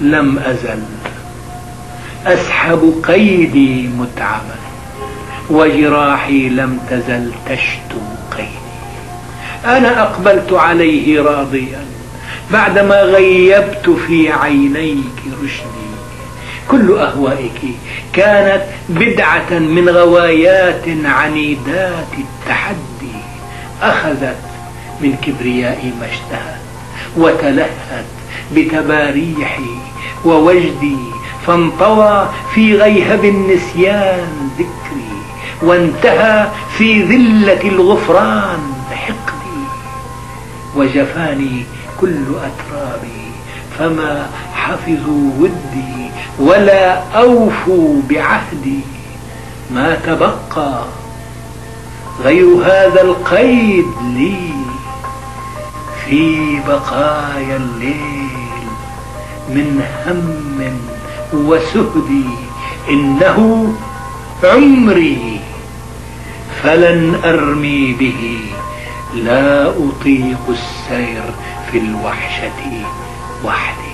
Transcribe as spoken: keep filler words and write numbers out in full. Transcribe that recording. لم أزل أسحب قيدي متعبا، وجراحي لم تزل تشتم قيدي. أنا أقبلت عليه راضيا بعدما غيبت في عينيك رشدي. كل أهوائك كانت بدعة من غوايات عنيدات التحدي، أخذت من كبريائي ما اشتهت وتلهت بتباريحي ووجدي، فانطوى في غيهب النسيان ذكري، وانتهى في ذلة الغفران حقدي. وجفاني كل أترابي فما حفظوا ودي ولا أوفوا بعهدي. ما تبقى غير هذا القيد لي في بقايا الليل من هم وسهدي. إنه عمري فلن أرمي به، لا أطيق السير في الوحشة وحدي.